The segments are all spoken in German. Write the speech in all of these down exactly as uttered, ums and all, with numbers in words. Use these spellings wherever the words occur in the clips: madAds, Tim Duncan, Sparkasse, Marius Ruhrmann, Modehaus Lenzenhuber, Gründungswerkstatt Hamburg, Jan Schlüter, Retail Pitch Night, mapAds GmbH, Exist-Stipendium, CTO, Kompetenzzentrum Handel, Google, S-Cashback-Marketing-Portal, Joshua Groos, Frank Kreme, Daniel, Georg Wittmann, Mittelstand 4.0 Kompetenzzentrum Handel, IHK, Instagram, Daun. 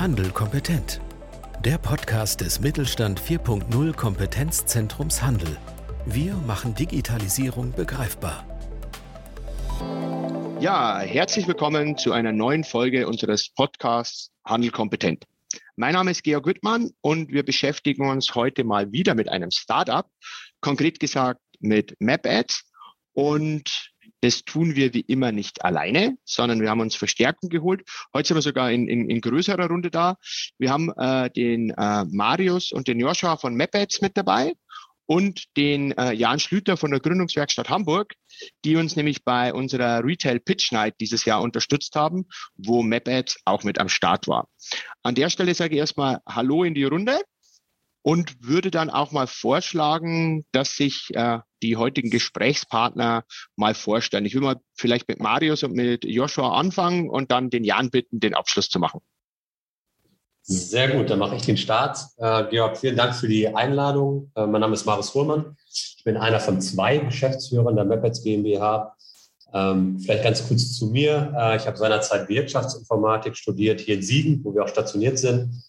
Handel kompetent. Der Podcast des Mittelstand vier Punkt null Kompetenzzentrums Handel. Wir machen Digitalisierung begreifbar. Ja, herzlich willkommen zu einer neuen Folge unseres Podcasts Handel kompetent. Mein Name ist Georg Wittmann und wir beschäftigen uns heute mal wieder mit einem Startup, konkret gesagt mit mapAds. Und das tun wir wie immer nicht alleine, sondern wir haben uns Verstärkung geholt. Heute sind wir sogar in, in, in größerer Runde da. Wir haben äh, den äh, Marius und den Joshua von mapAds mit dabei und den äh, Jan Schlüter von der Gründungswerkstatt Hamburg, die uns nämlich bei unserer Retail Pitch Night dieses Jahr unterstützt haben, wo mapAds auch mit am Start war. An der Stelle sage ich erstmal Hallo in die Runde und würde dann auch mal vorschlagen, dass sich äh, die heutigen Gesprächspartner mal vorstellen. Ich will mal vielleicht mit Marius und mit Joshua anfangen und dann den Jan bitten, den Abschluss zu machen. Sehr gut, dann mache ich den Start. Äh, Georg, vielen Dank für die Einladung. Äh, mein Name ist Marius Ruhrmann. Ich bin einer von zwei Geschäftsführern der mapAds GmbH. Ähm, vielleicht ganz kurz zu mir. Äh, ich habe seinerzeit Wirtschaftsinformatik studiert, hier in Siegen, wo wir auch stationiert sind.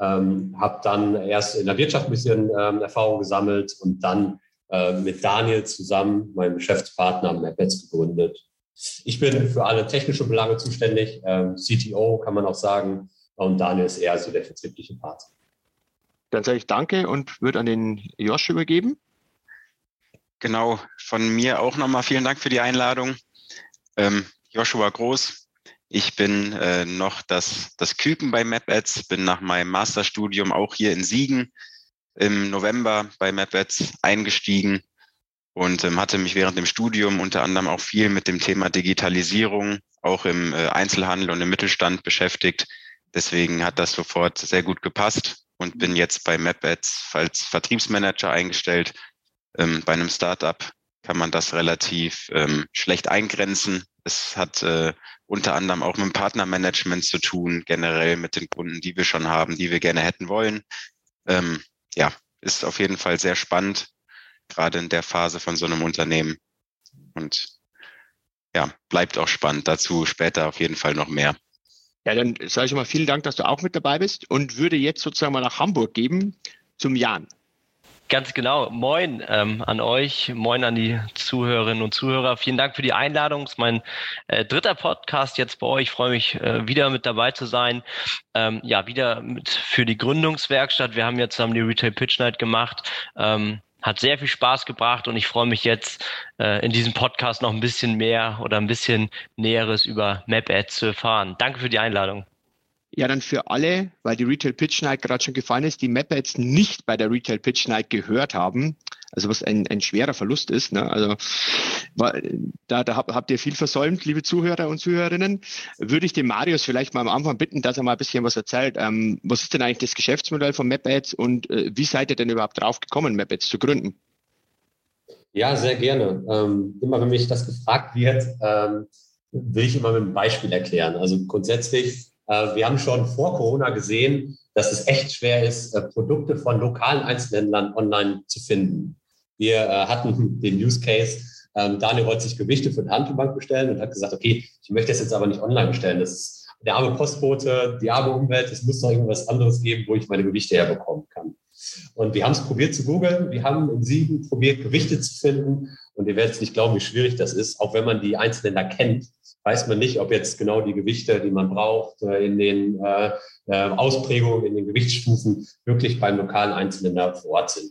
Ähm, habe dann erst in der Wirtschaft ein bisschen ähm, Erfahrung gesammelt und dann äh, mit Daniel zusammen, meinem Geschäftspartner, mapAds gegründet. Ich bin für alle technischen Belange zuständig, ähm, C T O kann man auch sagen, und Daniel ist eher so der vertriebliche Part. Dann sage ich danke und würde an den Josh übergeben. Genau, von mir auch nochmal vielen Dank für die Einladung. Ähm, Joshua Groos. Ich bin äh, noch das, das Küken bei mapAds, bin nach meinem Masterstudium auch hier in Siegen im November bei mapAds eingestiegen und ähm, hatte mich während dem Studium unter anderem auch viel mit dem Thema Digitalisierung, auch im äh, Einzelhandel und im Mittelstand beschäftigt. Deswegen hat das sofort sehr gut gepasst und bin jetzt bei mapAds als Vertriebsmanager eingestellt. Ähm, bei einem Startup kann man das relativ ähm, schlecht eingrenzen. Es hat äh, unter anderem auch mit dem Partnermanagement zu tun, generell mit den Kunden, die wir schon haben, die wir gerne hätten wollen. Ähm, ja, ist auf jeden Fall sehr spannend, gerade in der Phase von so einem Unternehmen. Und ja, bleibt auch spannend. Dazu später auf jeden Fall noch mehr. Ja, dann sage ich mal vielen Dank, dass du auch mit dabei bist und würde jetzt sozusagen mal nach Hamburg geben zum Jan. Ganz genau. Moin ähm, an euch, moin an die Zuhörerinnen und Zuhörer. Vielen Dank für die Einladung. Es ist mein äh, dritter Podcast jetzt bei euch. Ich freue mich, äh, wieder mit dabei zu sein. Ähm, ja, wieder mit für die Gründungswerkstatt. Wir haben jetzt zusammen die Retail Pitch Night gemacht. Ähm, hat sehr viel Spaß gebracht und ich freue mich jetzt, äh, in diesem Podcast noch ein bisschen mehr oder ein bisschen Näheres über mapAds zu erfahren. Danke für die Einladung. Ja, dann für alle, weil die Retail Pitch Night gerade schon gefallen ist, die mapAds nicht bei der Retail Pitch Night gehört haben, also was ein, ein schwerer Verlust ist, ne? Also da, da habt ihr viel versäumt, liebe Zuhörer und Zuhörerinnen, würde ich den Marius vielleicht mal am Anfang bitten, dass er mal ein bisschen was erzählt. Ähm, was ist denn eigentlich das Geschäftsmodell von mapAds und äh, wie seid ihr denn überhaupt drauf gekommen, mapAds zu gründen? Ja, sehr gerne. Ähm, immer wenn mich das gefragt wird, ähm, will ich immer mit einem Beispiel erklären. Also grundsätzlich, wir haben schon vor Corona gesehen, dass es echt schwer ist, Produkte von lokalen Einzelhändlern online zu finden. Wir hatten den Use Case, Daniel wollte sich Gewichte für den Handelbank bestellen und hat gesagt, okay, ich möchte das jetzt aber nicht online bestellen. Das ist der arme Postbote, die arme Umwelt, es muss doch irgendwas anderes geben, wo ich meine Gewichte herbekommen kann. Und wir haben es probiert zu googeln, wir haben in Siegen probiert, Gewichte zu finden und ihr werdet nicht glauben, wie schwierig das ist, auch wenn man die Einzelhändler kennt. Weiß man nicht, ob jetzt genau die Gewichte, die man braucht, in den äh, Ausprägungen, in den Gewichtsstufen wirklich beim lokalen Einzelhändler vor Ort sind.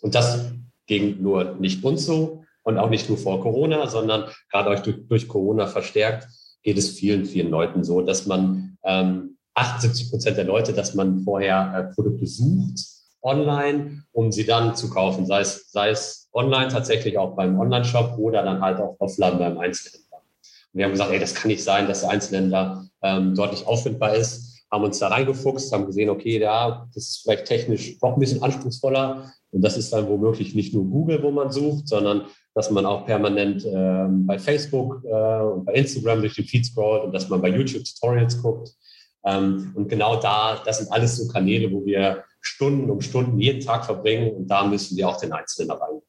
Und das ging nur nicht uns so und auch nicht nur vor Corona, sondern gerade euch durch, durch Corona verstärkt, geht es vielen, vielen Leuten so, dass man ähm, achtundsiebzig Prozent der Leute, dass man vorher äh, Produkte sucht online, um sie dann zu kaufen, sei es, sei es online tatsächlich auch beim Onlineshop oder dann halt auch offline beim Einzelhändler. Wir haben gesagt, ey, das kann nicht sein, dass der Einzelhändler ähm, dort nicht auffindbar ist, haben uns da reingefuchst, haben gesehen, okay, da, das ist vielleicht technisch doch ein bisschen anspruchsvoller und das ist dann womöglich nicht nur Google, wo man sucht, sondern dass man auch permanent ähm, bei Facebook äh, und bei Instagram durch den Feed scrollt und dass man bei YouTube Tutorials guckt ähm, und genau da, das sind alles so Kanäle, wo wir Stunden um Stunden jeden Tag verbringen und da müssen wir auch den Einzelhändler reinbringen.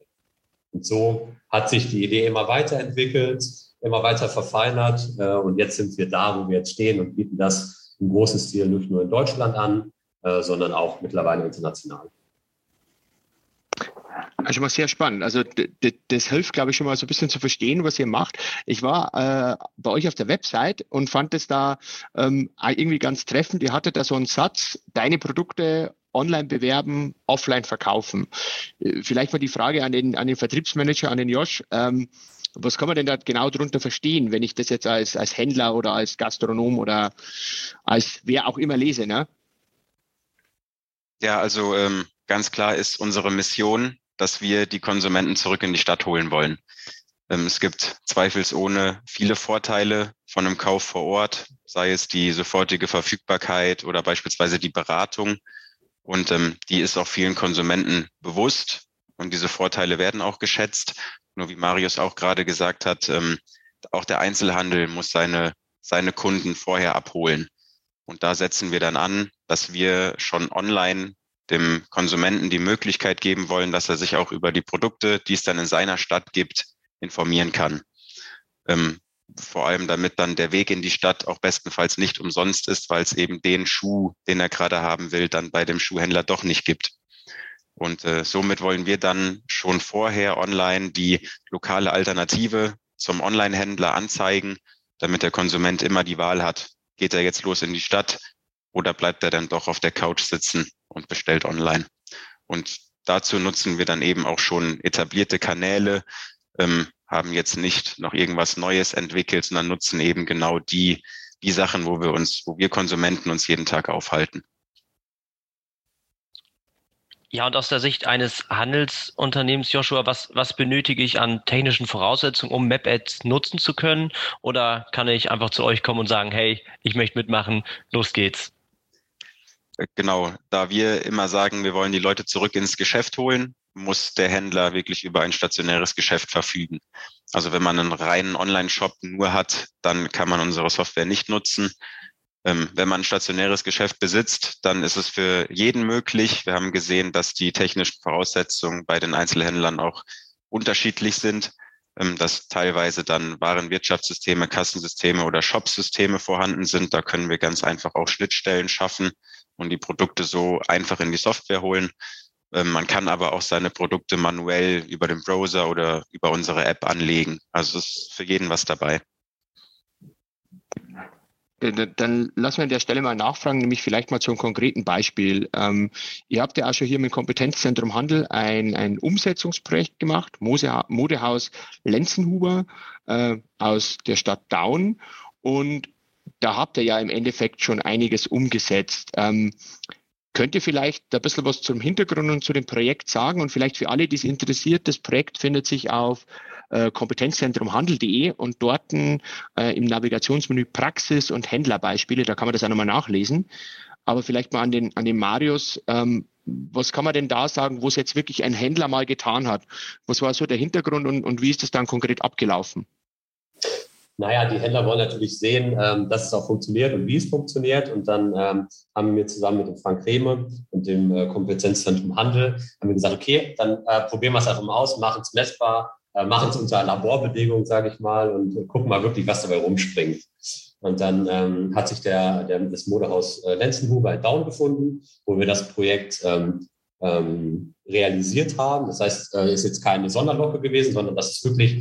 Und so hat sich die Idee immer weiterentwickelt, immer weiter verfeinert und jetzt sind wir da, wo wir jetzt stehen und bieten das im großen Stil nicht nur in Deutschland an, äh, sondern auch mittlerweile international. Schon mal sehr spannend. Also das hilft, glaube ich, schon mal so ein bisschen zu verstehen, was ihr macht. Ich war äh, bei euch auf der Website und fand es da ähm, irgendwie ganz treffend. Ihr hattet da so einen Satz, deine Produkte online bewerben, offline verkaufen. Vielleicht mal die Frage an den, an den Vertriebsmanager, an den Josh. Ähm, was kann man denn da genau darunter verstehen, wenn ich das jetzt als, als Händler oder als Gastronom oder als wer auch immer lese? Ne? Ja, also ähm, ganz klar ist unsere Mission, dass wir die Konsumenten zurück in die Stadt holen wollen. Es gibt zweifelsohne viele Vorteile von einem Kauf vor Ort, sei es die sofortige Verfügbarkeit oder beispielsweise die Beratung. Und die ist auch vielen Konsumenten bewusst und diese Vorteile werden auch geschätzt. Nur wie Marius auch gerade gesagt hat, auch der Einzelhandel muss seine, seine Kunden vorher abholen. Und da setzen wir dann an, dass wir schon online dem Konsumenten die Möglichkeit geben wollen, dass er sich auch über die Produkte, die es dann in seiner Stadt gibt, informieren kann. Ähm, vor allem, damit dann der Weg in die Stadt auch bestenfalls nicht umsonst ist, weil es eben den Schuh, den er gerade haben will, dann bei dem Schuhhändler doch nicht gibt. Und äh, somit wollen wir dann schon vorher online die lokale Alternative zum Online-Händler anzeigen, damit der Konsument immer die Wahl hat. Geht er jetzt los in die Stadt oder bleibt er dann doch auf der Couch sitzen und bestellt online? Und dazu nutzen wir dann eben auch schon etablierte Kanäle, ähm, haben jetzt nicht noch irgendwas Neues entwickelt, sondern nutzen eben genau die, die Sachen, wo wir uns, wo wir Konsumenten uns jeden Tag aufhalten. Ja, und aus der Sicht eines Handelsunternehmens, Joshua, was, was benötige ich an technischen Voraussetzungen, um mapAds nutzen zu können? Oder kann ich einfach zu euch kommen und sagen, hey, ich möchte mitmachen, los geht's? Genau, da wir immer sagen, wir wollen die Leute zurück ins Geschäft holen, muss der Händler wirklich über ein stationäres Geschäft verfügen. Also wenn man einen reinen Online-Shop nur hat, dann kann man unsere Software nicht nutzen. Ähm, wenn man ein stationäres Geschäft besitzt, dann ist es für jeden möglich. Wir haben gesehen, dass die technischen Voraussetzungen bei den Einzelhändlern auch unterschiedlich sind, ähm, dass teilweise dann Warenwirtschaftssysteme, Kassensysteme oder Shopsysteme vorhanden sind. Da können wir ganz einfach auch Schnittstellen schaffen und die Produkte so einfach in die Software holen. Ähm, man kann aber auch seine Produkte manuell über den Browser oder über unsere App anlegen. Also es ist für jeden was dabei. Dann lassen wir an der Stelle mal nachfragen, nämlich vielleicht mal zu einem konkreten Beispiel. Ähm, ihr habt ja auch schon hier mit Kompetenzzentrum Handel ein, ein Umsetzungsprojekt gemacht, Modehaus Lenzenhuber äh, aus der Stadt Daun. Und da habt ihr ja im Endeffekt schon einiges umgesetzt. Ähm, könnt ihr vielleicht ein bisschen was zum Hintergrund und zu dem Projekt sagen? Und vielleicht für alle, die es interessiert, das Projekt findet sich auf Kompetenzzentrumhandel punkt de und dort äh, im Navigationsmenü Praxis und Händlerbeispiele, da kann man das auch nochmal nachlesen. Aber vielleicht mal an den, an den Marius, ähm, was kann man denn da sagen, wo es jetzt wirklich ein Händler mal getan hat? Was war so der Hintergrund und, und wie ist das dann konkret abgelaufen? Naja, die Händler wollen natürlich sehen, ähm, dass es auch funktioniert und wie es funktioniert. Und dann ähm, haben wir zusammen mit dem Frank Kreme und dem äh, Kompetenzzentrum Handel haben wir gesagt, okay, dann äh, probieren wir es einfach mal aus, machen es messbar, machen es unter Laborbedingungen, sage ich mal, und gucken mal wirklich, was dabei rumspringt. Und dann ähm, hat sich der, der, das Modehaus Lenzenhuber in Daun gefunden, wo wir das Projekt ähm, ähm, realisiert haben. Das heißt, es äh, ist jetzt keine Sonderlocke gewesen, sondern das ist wirklich,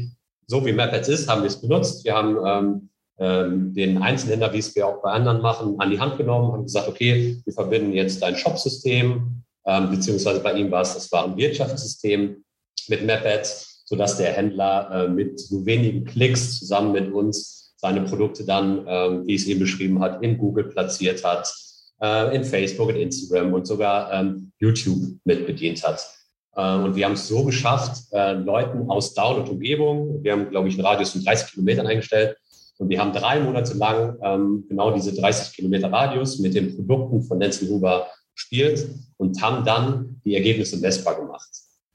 so wie mapAds ist, haben wir es benutzt. Wir haben ähm, ähm, den Einzelhändler, wie es wir auch bei anderen machen, an die Hand genommen, haben gesagt, okay, wir verbinden jetzt dein Shopsystem, ähm, beziehungsweise bei ihm war es das Warenwirtschaftssystem mit mapAds, sodass der Händler äh, mit so wenigen Klicks zusammen mit uns seine Produkte dann, ähm, wie ich es eben beschrieben hat, in Google platziert hat, äh, in Facebook, in Instagram und sogar ähm, YouTube mit bedient hat. Äh, und wir haben es so geschafft, äh, Leuten aus Daun und Umgebung, wir haben, glaube ich, einen Radius von dreißig Kilometern eingestellt und wir haben drei Monate lang ähm, genau diese dreißig Kilometer Radius mit den Produkten von Lenzenhuber gespielt und haben dann die Ergebnisse messbar gemacht.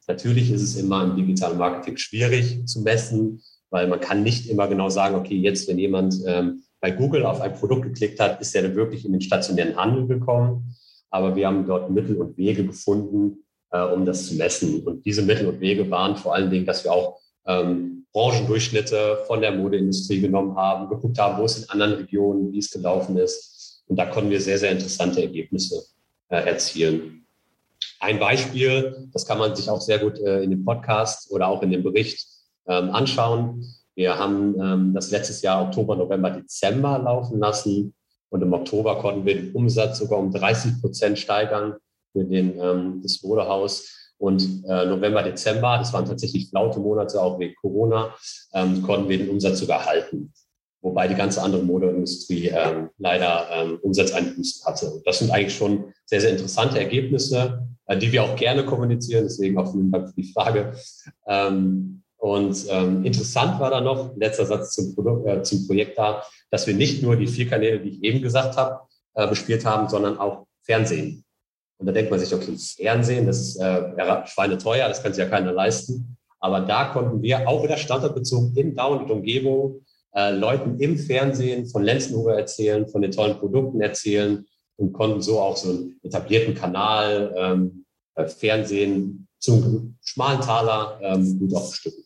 Natürlich ist es immer im digitalen Marketing schwierig zu messen, weil man kann nicht immer genau sagen, okay, jetzt, wenn jemand ähm, bei Google auf ein Produkt geklickt hat, ist er dann wirklich in den stationären Handel gekommen. Aber wir haben dort Mittel und Wege gefunden, äh, um das zu messen. Und diese Mittel und Wege waren vor allen Dingen, dass wir auch ähm, Branchendurchschnitte von der Modeindustrie genommen haben, geguckt haben, wo es in anderen Regionen, wie es gelaufen ist, Und da konnten wir sehr, sehr interessante Ergebnisse äh, erzielen. Ein Beispiel, das kann man sich auch sehr gut äh, in dem Podcast oder auch in dem Bericht ähm, anschauen. Wir haben ähm, das letztes Jahr Oktober, November, Dezember laufen lassen. Und im Oktober konnten wir den Umsatz sogar um dreißig Prozent steigern für den, ähm, das Modehaus. Und äh, November, Dezember, das waren tatsächlich flaute Monate, auch wegen Corona, ähm, konnten wir den Umsatz sogar halten. Wobei die ganze andere Modeindustrie ähm, leider ähm, Umsatzeinbußen hatte. Und das sind eigentlich schon sehr, sehr interessante Ergebnisse, äh, die wir auch gerne kommunizieren. Deswegen auch vielen Dank für die Frage. Ähm, und ähm, interessant war da noch, letzter Satz zum, Produkt, äh, zum Projekt da, dass wir nicht nur die vier Kanäle, die ich eben gesagt habe, äh, bespielt haben, sondern auch Fernsehen. Und da denkt man sich, okay, Fernsehen, das ist äh, schweineteuer, das kann sich ja keiner leisten. Aber da konnten wir auch wieder standortbezogen in Daun und Umgebung äh, Leuten im Fernsehen von Lenzenhuber erzählen, von den tollen Produkten erzählen und konnten so auch so einen etablierten Kanal, ähm, Fernsehen zum schmalen Taler ähm, gut aufstücken.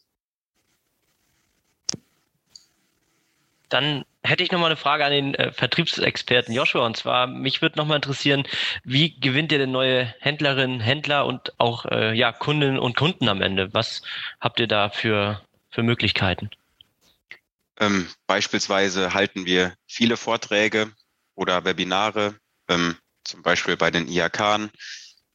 Dann hätte ich nochmal eine Frage an den äh, Vertriebsexperten Joshua. Und zwar, mich würde nochmal interessieren, wie gewinnt ihr denn neue Händlerinnen, Händler und auch äh, ja, Kundinnen und Kunden am Ende? Was habt ihr da für, für Möglichkeiten? Ähm, beispielsweise halten wir viele Vorträge oder Webinare, ähm, zum Beispiel bei den I H K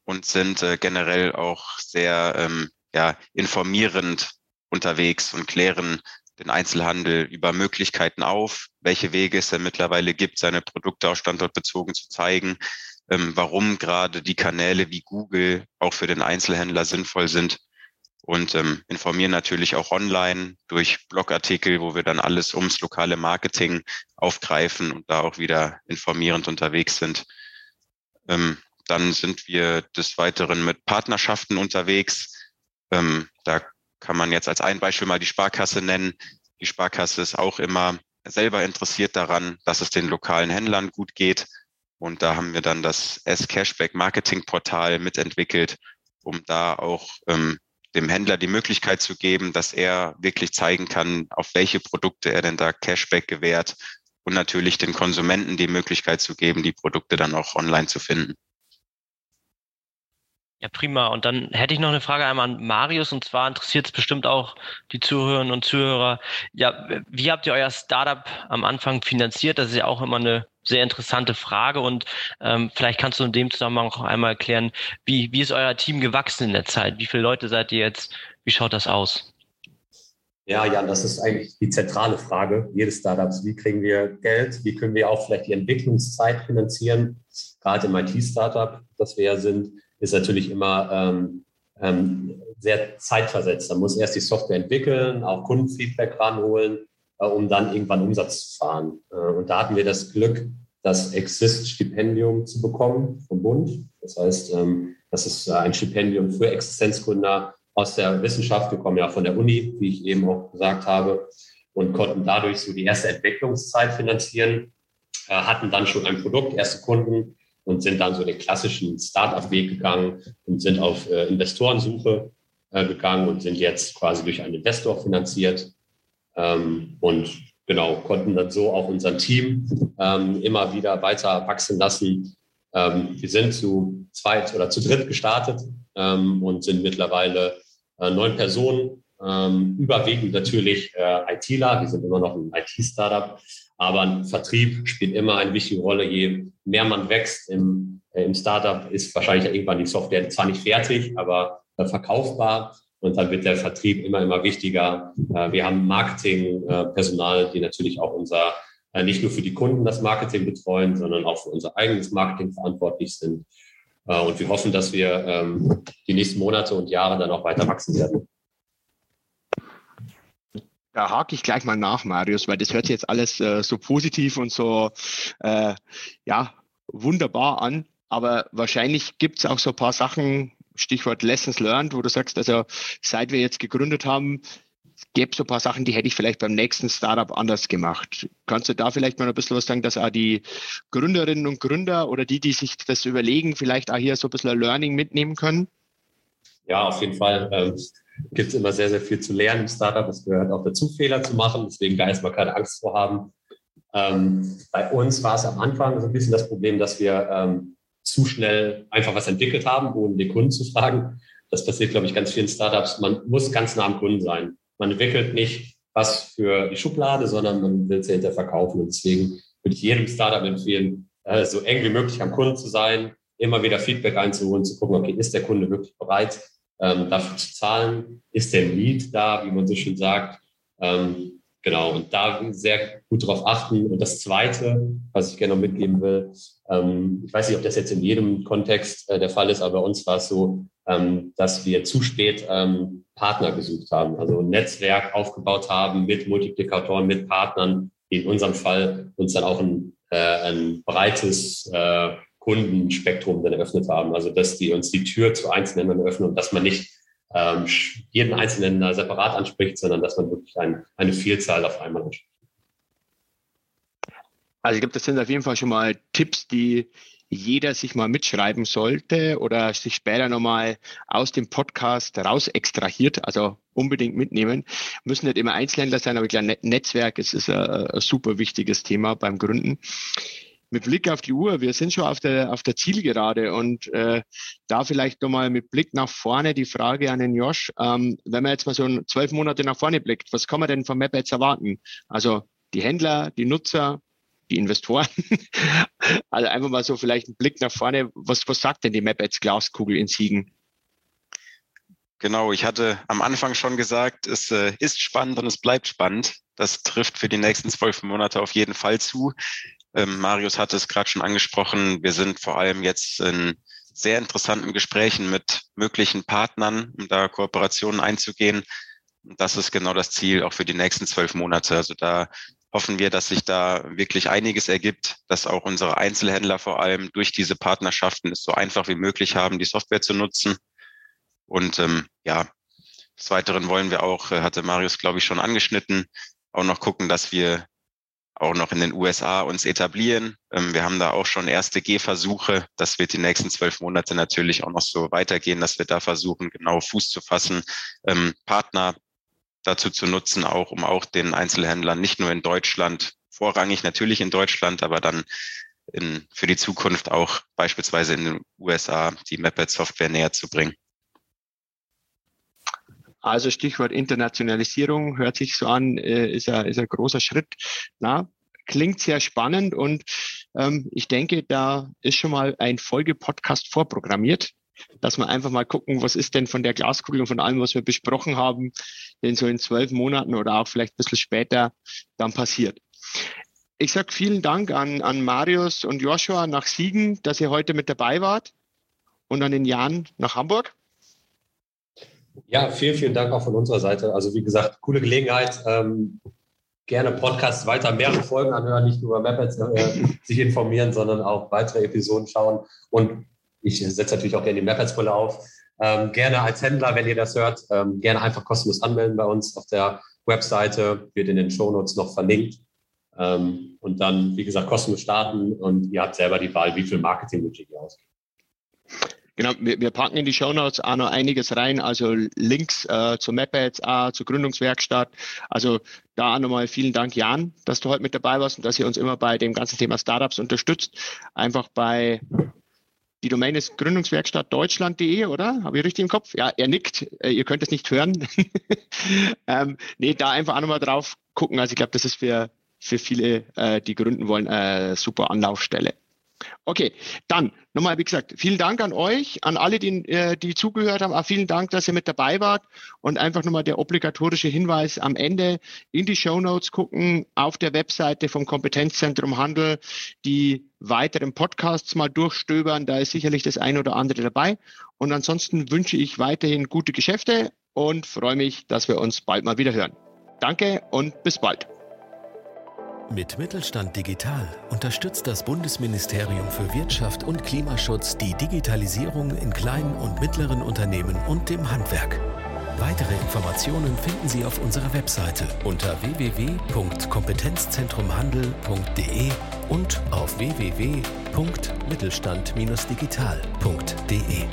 und sind äh, generell auch sehr ähm, ja, informierend unterwegs und klären den Einzelhandel über Möglichkeiten auf, welche Wege es denn mittlerweile gibt, seine Produkte auch standortbezogen zu zeigen, ähm, warum gerade die Kanäle wie Google auch für den Einzelhändler sinnvoll sind und ähm, informieren natürlich auch online durch Blogartikel, wo wir dann alles ums lokale Marketing aufgreifen und da auch wieder informierend unterwegs sind. Ähm, dann sind wir des Weiteren mit Partnerschaften unterwegs. Ähm, da kann man jetzt als ein Beispiel mal die Sparkasse nennen. Die Sparkasse ist auch immer selber interessiert daran, dass es den lokalen Händlern gut geht. Und da haben wir dann das S-Cashback-Marketing-Portal mitentwickelt, um da auch ähm, dem Händler die Möglichkeit zu geben, dass er wirklich zeigen kann, auf welche Produkte er denn da Cashback gewährt und natürlich den Konsumenten die Möglichkeit zu geben, die Produkte dann auch online zu finden. Ja, prima. Und dann hätte ich noch eine Frage einmal an Marius, und zwar interessiert es bestimmt auch die Zuhörerinnen und Zuhörer. Ja, wie habt ihr euer Startup am Anfang finanziert? Das ist ja auch immer eine sehr interessante Frage, und ähm, vielleicht kannst du in dem Zusammenhang auch einmal erklären, wie, wie ist euer Team gewachsen in der Zeit? Wie viele Leute seid ihr jetzt? Wie schaut das aus? Ja, Jan, das ist eigentlich die zentrale Frage jedes Startups. Wie kriegen wir Geld? Wie können wir auch vielleicht die Entwicklungszeit finanzieren? Gerade im I T-Startup, das wir ja sind, ist natürlich immer ähm, ähm, sehr zeitversetzt. Man muss erst die Software entwickeln, auch Kundenfeedback ranholen, äh, um dann irgendwann Umsatz zu fahren. Äh, und da hatten wir das Glück, das Exist-Stipendium zu bekommen vom Bund. Das heißt, ähm, das ist äh, ein Stipendium für Existenzgründer aus der Wissenschaft. Wir kommen ja von der Uni, wie ich eben auch gesagt habe, und konnten dadurch so die erste Entwicklungszeit finanzieren, äh, hatten dann schon ein Produkt, erste Kunden, und sind dann so den klassischen Start-up-Weg gegangen und sind auf äh, Investorensuche äh, gegangen und sind jetzt quasi durch einen Investor finanziert ähm, und genau konnten dann so auch unser Team ähm, immer wieder weiter wachsen lassen. Ähm, wir sind zu zweit oder zu dritt gestartet ähm, und sind mittlerweile äh, neun Personen, ähm, überwiegend natürlich äh, ITler, wir sind immer noch ein I T-Startup, aber Vertrieb spielt immer eine wichtige Rolle. Je mehr man wächst im, äh, im Startup, ist wahrscheinlich irgendwann die Software zwar nicht fertig, aber äh, verkaufbar. Und dann wird der Vertrieb immer, immer wichtiger. Äh, wir haben Marketingpersonal, äh, die natürlich auch unser, äh, nicht nur für die Kunden das Marketing betreuen, sondern auch für unser eigenes Marketing verantwortlich sind. Äh, und wir hoffen, dass wir ähm, die nächsten Monate und Jahre dann auch weiter wachsen werden. Da hake ich gleich mal nach, Marius, weil das hört sich jetzt alles äh, so positiv und so äh, ja, wunderbar an. Aber wahrscheinlich gibt es auch so ein paar Sachen, Stichwort Lessons Learned, wo du sagst, also seit wir jetzt gegründet haben, gäbe es so ein paar Sachen, die hätte ich vielleicht beim nächsten Startup anders gemacht. Kannst du da vielleicht mal ein bisschen was sagen, dass auch die Gründerinnen und Gründer oder die, die sich das überlegen, vielleicht auch hier so ein bisschen ein Learning mitnehmen können? Ja, auf jeden Fall. Ähm gibt es immer sehr, sehr viel zu lernen im Startup. Es gehört auch dazu, Fehler zu machen. Deswegen da erstmal keine Angst vor haben. Ähm, bei uns war es am Anfang so ein bisschen das Problem, dass wir ähm, zu schnell einfach was entwickelt haben, ohne den Kunden zu fragen. Das passiert, glaube ich, ganz vielen Startups. Man muss ganz nah am Kunden sein. Man entwickelt nicht was für die Schublade, sondern man will es ja hinterher verkaufen. Und deswegen würde ich jedem Startup empfehlen, äh, so eng wie möglich am Kunden zu sein, immer wieder Feedback einzuholen, zu gucken, okay, ist der Kunde wirklich bereit, ähm, dafür zu zahlen? Ist der Lead da, wie man so schön sagt? Ähm, genau, und da sehr gut drauf achten. Und das Zweite, was ich gerne noch mitgeben will, ähm, ich weiß nicht, ob das jetzt in jedem Kontext äh, der Fall ist, aber bei uns war es so, ähm, dass wir zu spät ähm, Partner gesucht haben, also ein Netzwerk aufgebaut haben mit Multiplikatoren, mit Partnern, die in unserem Fall uns dann auch ein, äh, ein breites äh, Kundenspektrum dann eröffnet haben. Also, dass die uns die Tür zu Einzelhändlern öffnen und dass man nicht ähm, jeden Einzelhändler separat anspricht, sondern dass man wirklich ein, eine Vielzahl auf einmal anspricht. Also, ich glaube, das sind auf jeden Fall schon mal Tipps, die jeder sich mal mitschreiben sollte oder sich später nochmal aus dem Podcast raus extrahiert. Also, unbedingt mitnehmen. Müssen nicht immer Einzelhändler sein, aber ich glaube, Netzwerk ist, ist ein, ein super wichtiges Thema beim Gründen. Mit Blick auf die Uhr, wir sind schon auf der, auf der Zielgerade und äh, da vielleicht nochmal mit Blick nach vorne die Frage an den Josh, ähm, wenn man jetzt mal so zwölf Monate nach vorne blickt, was kann man denn von mapAds erwarten? Also die Händler, die Nutzer, die Investoren, also einfach mal so vielleicht einen Blick nach vorne, was, was sagt denn die mapAds Glaskugel in Siegen? Genau, ich hatte am Anfang schon gesagt, es äh, ist spannend und es bleibt spannend. Das trifft für die nächsten zwölf Monate auf jeden Fall zu. Marius hat es gerade schon angesprochen, wir sind vor allem jetzt in sehr interessanten Gesprächen mit möglichen Partnern, um da Kooperationen einzugehen. Das ist genau das Ziel auch für die nächsten zwölf Monate. Also da hoffen wir, dass sich da wirklich einiges ergibt, dass auch unsere Einzelhändler vor allem durch diese Partnerschaften es so einfach wie möglich haben, die Software zu nutzen. Und ähm, ja, des Weiteren wollen wir auch, hatte Marius, glaube ich, schon angeschnitten, auch noch gucken, dass wir auch noch in den U S A uns etablieren. Wir haben da auch schon erste Gehversuche. Das wird die nächsten zwölf Monate natürlich auch noch so weitergehen, dass wir da versuchen, genau Fuß zu fassen, Partner dazu zu nutzen, auch um auch den Einzelhändlern nicht nur in Deutschland, vorrangig natürlich in Deutschland, aber dann in, für die Zukunft auch beispielsweise in den U S A die mapAds-Software näher zu bringen. Also Stichwort Internationalisierung, hört sich so an, ist ein, ist ein großer Schritt. Na, klingt sehr spannend und ähm, ich denke, da ist schon mal ein Folgepodcast vorprogrammiert, dass wir einfach mal gucken, was ist denn von der Glaskugel und von allem, was wir besprochen haben, denn so in zwölf Monaten oder auch vielleicht ein bisschen später dann passiert. Ich sage vielen Dank an, an Marius und Joshua nach Siegen, dass ihr heute mit dabei wart und an den Jan nach Hamburg. Ja, vielen, vielen Dank auch von unserer Seite. Also wie gesagt, coole Gelegenheit. Ähm, gerne Podcasts weiter, mehrere Folgen anhören, nicht nur über mapAds äh, sich informieren, sondern auch weitere Episoden schauen. Und ich setze natürlich auch gerne die mapAds-Brille auf. Ähm, gerne als Händler, wenn ihr das hört, ähm, gerne einfach kostenlos anmelden bei uns auf der Webseite. Wird in den Shownotes noch verlinkt. Ähm, und dann, wie gesagt, kostenlos starten. Und ihr habt selber die Wahl, wie viel Marketingbudget ihr ausgibt. Genau, wir, wir packen in die Shownotes auch noch einiges rein, also Links äh, zu mapAds, äh, zur Gründungswerkstatt. Also da auch nochmal vielen Dank, Jan, dass du heute mit dabei warst und dass ihr uns immer bei dem ganzen Thema Startups unterstützt. Einfach bei, die Domain ist gründungswerkstatt deutschland punkt de, oder? Habe ich richtig im Kopf? Ja, er nickt, äh, ihr könnt es nicht hören. ähm, nee, da einfach auch nochmal drauf gucken. Also ich glaube, das ist für, für viele, äh, die gründen wollen, äh, super Anlaufstelle. Okay, dann nochmal, wie gesagt, vielen Dank an euch, an alle, die, äh, die zugehört haben. Auch vielen Dank, dass ihr mit dabei wart. Und einfach nochmal der obligatorische Hinweis am Ende, in die Shownotes gucken, auf der Webseite vom Kompetenzzentrum Handel die weiteren Podcasts mal durchstöbern. Da ist sicherlich das ein oder andere dabei. Und ansonsten wünsche ich weiterhin gute Geschäfte und freue mich, dass wir uns bald mal wieder hören. Danke und bis bald. Mit Mittelstand Digital unterstützt das Bundesministerium für Wirtschaft und Klimaschutz die Digitalisierung in kleinen und mittleren Unternehmen und dem Handwerk. Weitere Informationen finden Sie auf unserer Webseite unter w w w punkt kompetenzzentrumhandel punkt de und auf w w w punkt mittelstand dash digital punkt de.